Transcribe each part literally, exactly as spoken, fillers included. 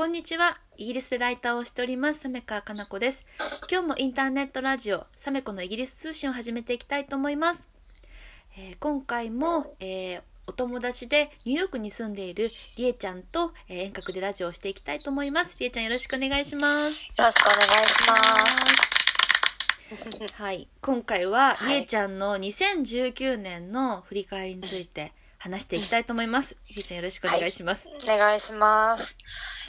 こんにちは。イギリスでライターをしております鮫川佳菜子です。今日もインターネットラジオ鮫子のイギリス通信を始めていきたいと思います。えー、今回も、えー、お友達でニューヨークに住んでいるりえちゃんと、えー、遠隔でラジオをしていきたいと思います。りえちゃんよろしくお願いします。よろしくお願いします。はい、今回は、はい、りえちゃんのにせんじゅうきゅうねんの振り返りについて話していきたいと思います。りえちゃんよろしくお願いします。はい、お願いします。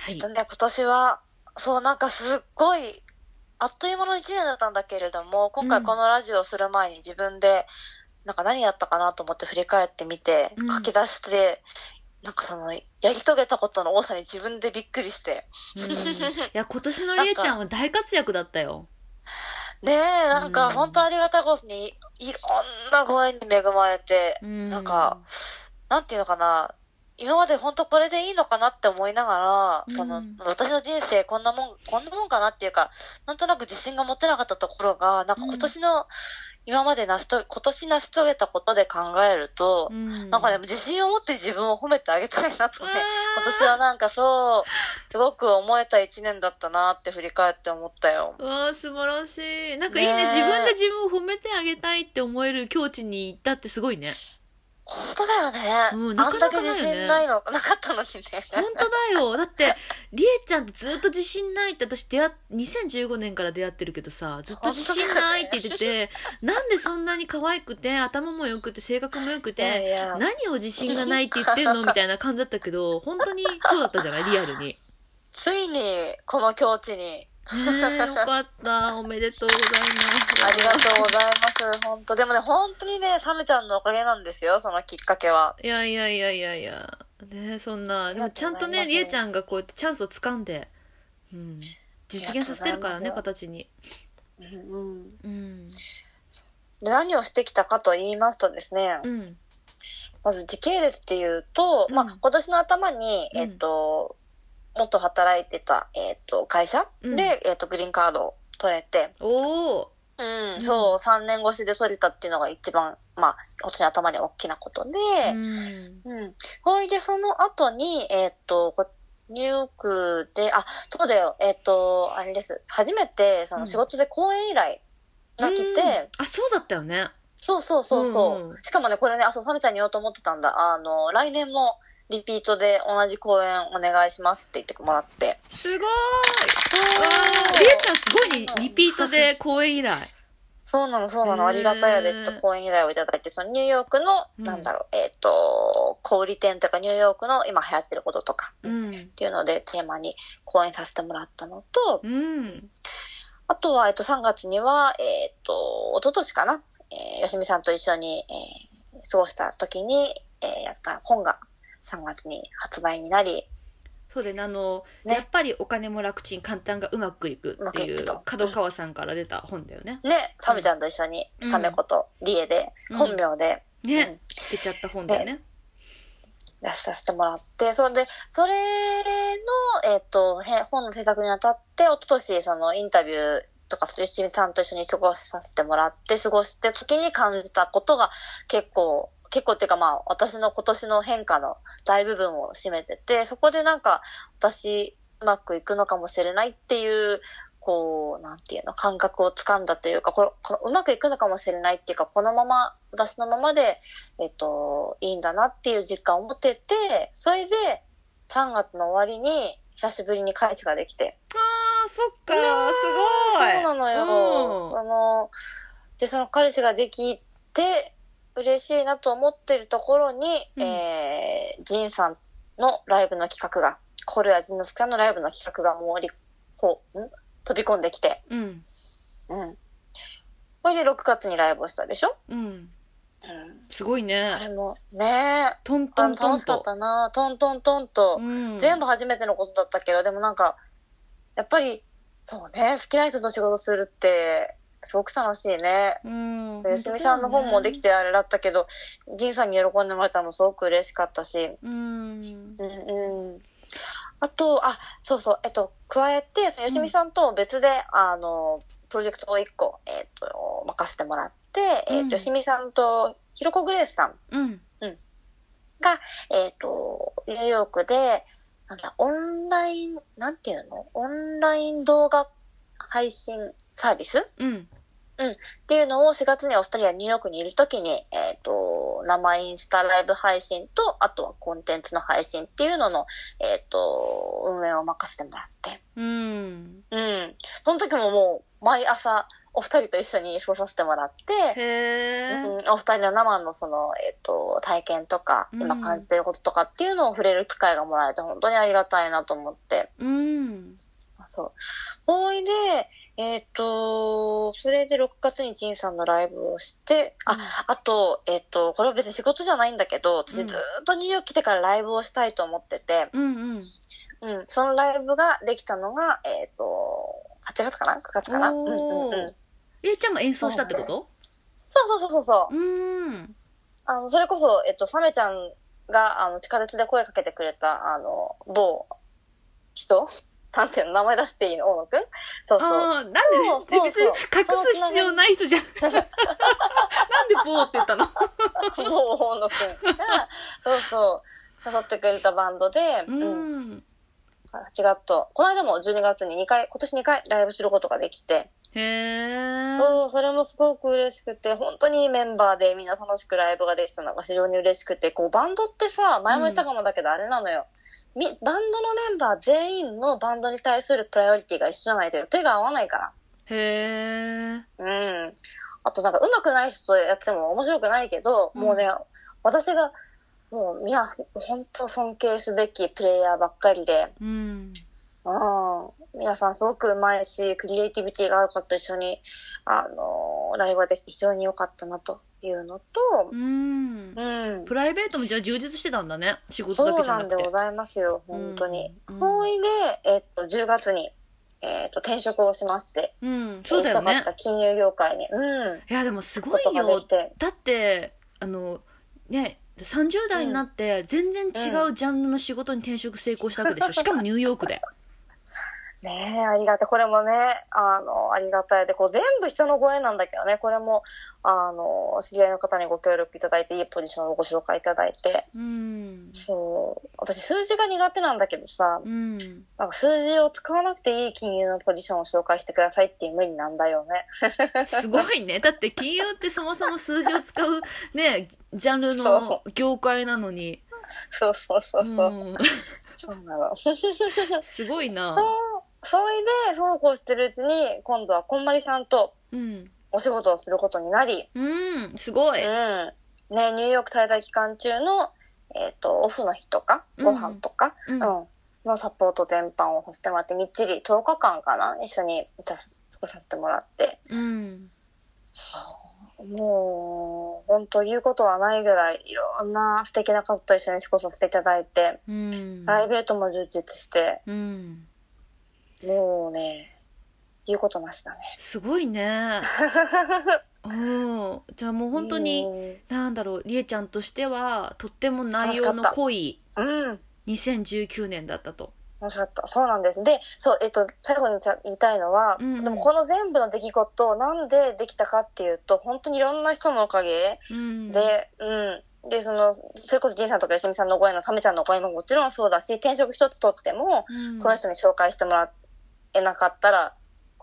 はい、えっとね、今年はそうなんかすっごいあっという間のいちねんだったんだけれども、今回このラジオをする前に自分でなんか何やったかなと思って振り返ってみて、うん、書き出してなんかそのやり遂げたことの多さに自分でびっくりして、うん、いや今年のりえちゃんは大活躍だったよ。ねえ、なんか本当ありがたいことにいろんなご縁に恵まれて、うん、なんかなんていうのかな、今まで本当これでいいのかなって思いながら、うん、その私の人生こんなもんこんなもんかなっていうか、なんとなく自信が持てなかったところがなんか今年の、うん、今まで成しと今年成し遂げたことで考えると、うん、なんかでも自信を持って自分を褒めてあげたいなとね、今年はなんかそうすごく思えた一年だったなって振り返って思ったよ。わあ素晴らしい。なんかいい ね, ね自分で自分を褒めてあげたいって思える境地に行ったってすごいね。本当だよね、うん、なかなかないよね。あんだけ自信ないのなかったのにね。本当だよ。だってりえちゃんってずっと自信ないって、私出会っにせんじゅうごねんから出会ってるけどさ、ずっと自信ないって言ってて、ね、なんでそんなに可愛くて頭も良くて性格も良くて、いやいや何を自信がないって言ってんのみたいな感じだったけど、本当にそうだったじゃない。リアルについにこの境地によかった。おめでとうございます。ありがとうございます。本当でもね、本当にね、サメちゃんのおかげなんですよ、そのきっかけは。いやいやいやいやいや。ね、そんなでもちゃんとね、りえちゃんがこうやってチャンスを掴んで、うん、実現させてるからね、形に。うんうん。で何をしてきたかと言いますとですね。うん、まず時系列っていうと、うん、まあ今年の頭に、うん、えっと。元働いてた、えー、と会社、うん、で、えー、とグリーンカードを取れて、おー、うん、そう、さんねん越しで取れたっていうのが一番、まあ、本当に頭に大きなことで、うんうん、ほいでその後に、えー、とニューヨークで、あ、そうだよ、えー、とあれです、初めてその仕事で講演依頼が来て、うん、あ、そうだったよね。そうそうそうそう、うん、しかもね、これね、あ、そう、サメちゃんに言おうと思ってたんだ、あの来年もリピートで同じ公演お願いしますって言ってもらって、すごーい。りえちゃんすごい、うん、リピートで公演依頼。そうなのそうなの、ありがたいよね。ちょっと公演依頼をいただいて、そのニューヨークの、うん、なんだろう、えっ、ー、と小売店とかニューヨークの今流行ってることとか、うん、っていうのでテーマに公演させてもらったのと、うん、あとは、えー、とさんがつにはえっ、ー、と一昨年かな、えー、よしみさんと一緒に、えー、過ごした時に、えー、やった本がさんがつに発売になり、そうで、あの、ね、やっぱりお金も楽ちん、簡単がうまくいくっていう角川さんから出た本だよね。ね、サメちゃんと一緒に、うん、サメことリエで、うん、本名で、ね、うん、出ちゃった本だよね。出させてもらって、それでそれのえっと本の制作にあたって、一昨年そのインタビューとかよしみさんと一緒に過ごさせてもらって過ごして時に感じたことが結構。結構っていうか、まあ私の今年の変化の大部分を占めてて、そこでなんか私うまくいくのかもしれないっていうこうなんていうの感覚をつかんだというか、この、このうまくいくのかもしれないっていうか、このまま私のままでえっといいんだなっていう実感を持てて、それでさんがつの終わりに久しぶりに彼氏ができて、あーそっかー、すごい。そうなのよ。そのでその彼氏ができて。嬉しいなと思ってるところに、うん、えー、ジンさんのライブの企画が、コルヤジンのスキャンのライブの企画がもうこう飛び込んできて、うん、うん。これでろくがつにライブをしたでしょ、うん、うん。すごいね。あれもねえ、トントントンと楽しかったな、トントントンと、うん、全部初めてのことだったけど、でもなんかやっぱりそうね、好きな人と仕事するって。すごく楽しいね。うん。よしみさんの本もできてあれだったけど、ね、ジンさんに喜んでもらえたのもすごく嬉しかったし。うん。うんうん。あと、あ、そうそう、えっと、加えて、よしみさんと別で、うん、あの、プロジェクトを一個、えっと、任せてもらって、うん、えっと、よしみさんと、ひろこグレースさん。うん。うん。が、えっと、ニューヨークで、なんだ、オンライン、なんていうの？オンライン動画配信サービス？うん。うん。っていうのをしがつにお二人がニューヨークにいるときに、えっと、生インスタライブ配信と、あとはコンテンツの配信っていうのの、えっと、運営を任せてもらって。うん。うん。その時ももう、毎朝、お二人と一緒に過ごさせてもらって、へー、うん、お二人の生のその、えっと、体験とか、今感じてることとかっていうのを触れる機会がもらえて、本当にありがたいなと思って。うん。そう。ほいで、えっと、それでろくがつにジンさんのライブをして、あ、うん、あと、えっと、これは別に仕事じゃないんだけど、私ずっとニューヨーク来てからライブをしたいと思ってて、うんうん。うん、そのライブができたのが、えっと、はちがつかな？ く 月かな、うんうんうん。ゆうちゃんも演奏したってこと？そうそうそうそう。うん。あの、それこそ、えっと、サメちゃんが、あの、地下鉄で声かけてくれた、あの、某人？なんていうの？名前出していいの？大野くん？そうそう。あ、なんで、そうそうそう、別に隠す必要ない人じゃん。なんで某って言ったの？某大野くんが、そうそう、誘ってくれたバンドで、うん。うんはちがつと、この間もじゅうにがつににかい、今年にかいライブすることができて。へー。そう、それもすごく嬉しくて、本当にいいメンバーでみんな楽しくライブができたのが非常に嬉しくて、こうバンドってさ、前も言ったかもだけどあれなのよ。うん、み、バンドのメンバー全員のバンドに対するプライオリティが一緒じゃないと手が合わないから。へー。うん。あとなんか上手くない人とやっても面白くないけど、うん、もうね、私が、もう、いや、本当尊敬すべきプレイヤーばっかりで。うん。うん。皆さんすごくうまいし、クリエイティビティがある方と一緒に、あのー、ライブで非常に良かったなというのと、うん。うん。プライベートもじゃあ充実してたんだね。仕事だけじゃなくて。そうなんでございますよ、本当に。うんうん、ほいで、えっと、じゅうがつに、えっと、転職をしまして。うん。そうだよね。金融業界に。うん。いや、でもすごいよ。だって、あの、ね、さんじゅう代になって全然違うジャンルの仕事に転職成功したわけでしょ、うん、しかもニューヨークでねえ、ありがたい、これもね、あのありがたいで、こう全部人のご縁なんだけどね、これもあの知り合いの方にご協力いただいて、いいポジションをご紹介いただいて、うん、そう、私数字が苦手なんだけどさ、うん、なんか数字を使わなくていい金融のポジションを紹介してくださいっていう無理なんだよね。すごいね、だって金融ってそもそも数字を使うねジャンルの業界なのに、そうそうそうそう、うん、そうなの。すごいな。それでそうこうしてるうちに、今度はこんまりさんとお仕事をすることになり、うん、すごい、うん、ね、ニューヨーク滞在期間中の、えーと、オフの日とかご飯とか、うんうんうん、のサポート全般をさせてもらって、みっちりとおかかんかな、一緒に過ごさせてもらって、うん、そう、もう本当言うことはないぐらいいろんな素敵な方と一緒に過ごさせていただいて、うん、プライベートも充実して、うん、もうね、言うことなしだね。すごいね。うん。じゃあもう本当に、なんだろう、りえちゃんとしては、とっても内容の濃い、うん。にせんじゅうきゅうねんだったと。楽しかった。そうなんです。で、そう、えっと、最後に言いたいのは、うんうん、でもこの全部の出来事をなんでできたかっていうと、本当にいろんな人のおかげで、うん。で、うんで、その、それこそジンさんとかよしみさんの声のサメちゃんの声ももちろんそうだし、転職一つ取っても、うん、この人に紹介してもらえなかったら、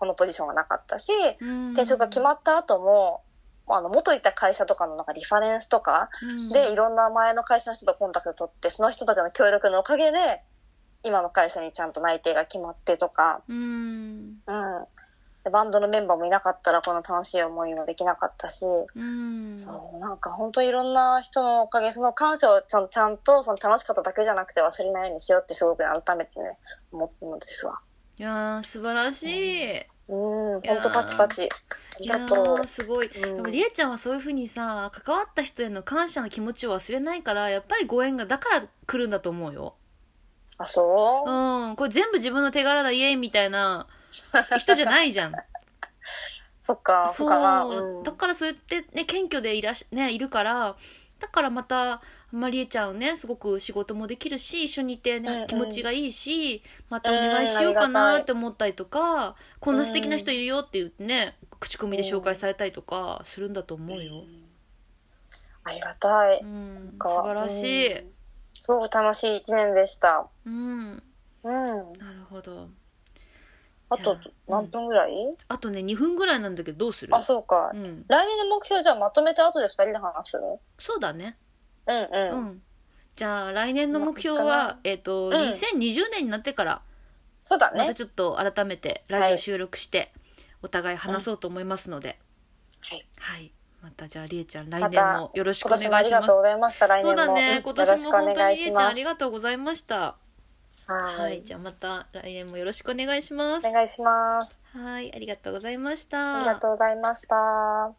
このポジションがなかったし、うん、転職が決まった後も、あの、元いた会社とかのなんかリファレンスとか、うん、で、いろんな前の会社の人とコンタクト取って、その人たちの協力のおかげで、今の会社にちゃんと内定が決まってとか、うん、うんバンドのメンバーもいなかったらこの楽しい思いもできなかったし、うん、そうなんか本当いろんな人のおかげ、その感謝をちゃん、ちゃんとその楽しかっただけじゃなくて忘れないようにしようってすごく改めてね思ったのですわ。いやー素晴らしい。うん、うん、本当パチパチ。ありがとう。すごい。うん、でもりえちゃんはそういう風にさ関わった人への感謝の気持ちを忘れないからやっぱりご縁がだから来るんだと思うよ。あ、そう。うん、これ全部自分の手柄だイエイみたいな。人じゃないじゃん。そっか、そうかな、うん、だからそうやってね謙虚でいらしねいるから、だからまたまりえちゃんねすごく仕事もできるし一緒にいてね、うんうん、気持ちがいいし、またお願いしようかなって思ったりとか、うん、こんな素敵な人いるよって言ってね、うん、口コミで紹介されたりとかするんだと思うよ。うん、ありがたい。うん、素晴らしい。うん、すごく楽しいいちねんでした。うん。うん。なるほど。あと何分ぐらい？うん、あとねにふんぐらいなんだけどどうする？あ、そうか。うん、来年の目標じゃあまとめて後でふたりで話する？そうだね。うんうん。うん、じゃあ来年の目標はえっと、うん、にせんにじゅうねんになってから、そうだね。またちょっと改めてラジオ収録してお互い話そうと思いますので。はい。はい。はいまたじゃありえちゃん来年もよろしくお願いします。また今年もありがとうございました。来年も、ね、今年も本当にりえちゃんありがとうございました。はい、はい、じゃあまた来年もよろしくお願いします。お願いします。はい、ありがとうございました。ありがとうございました。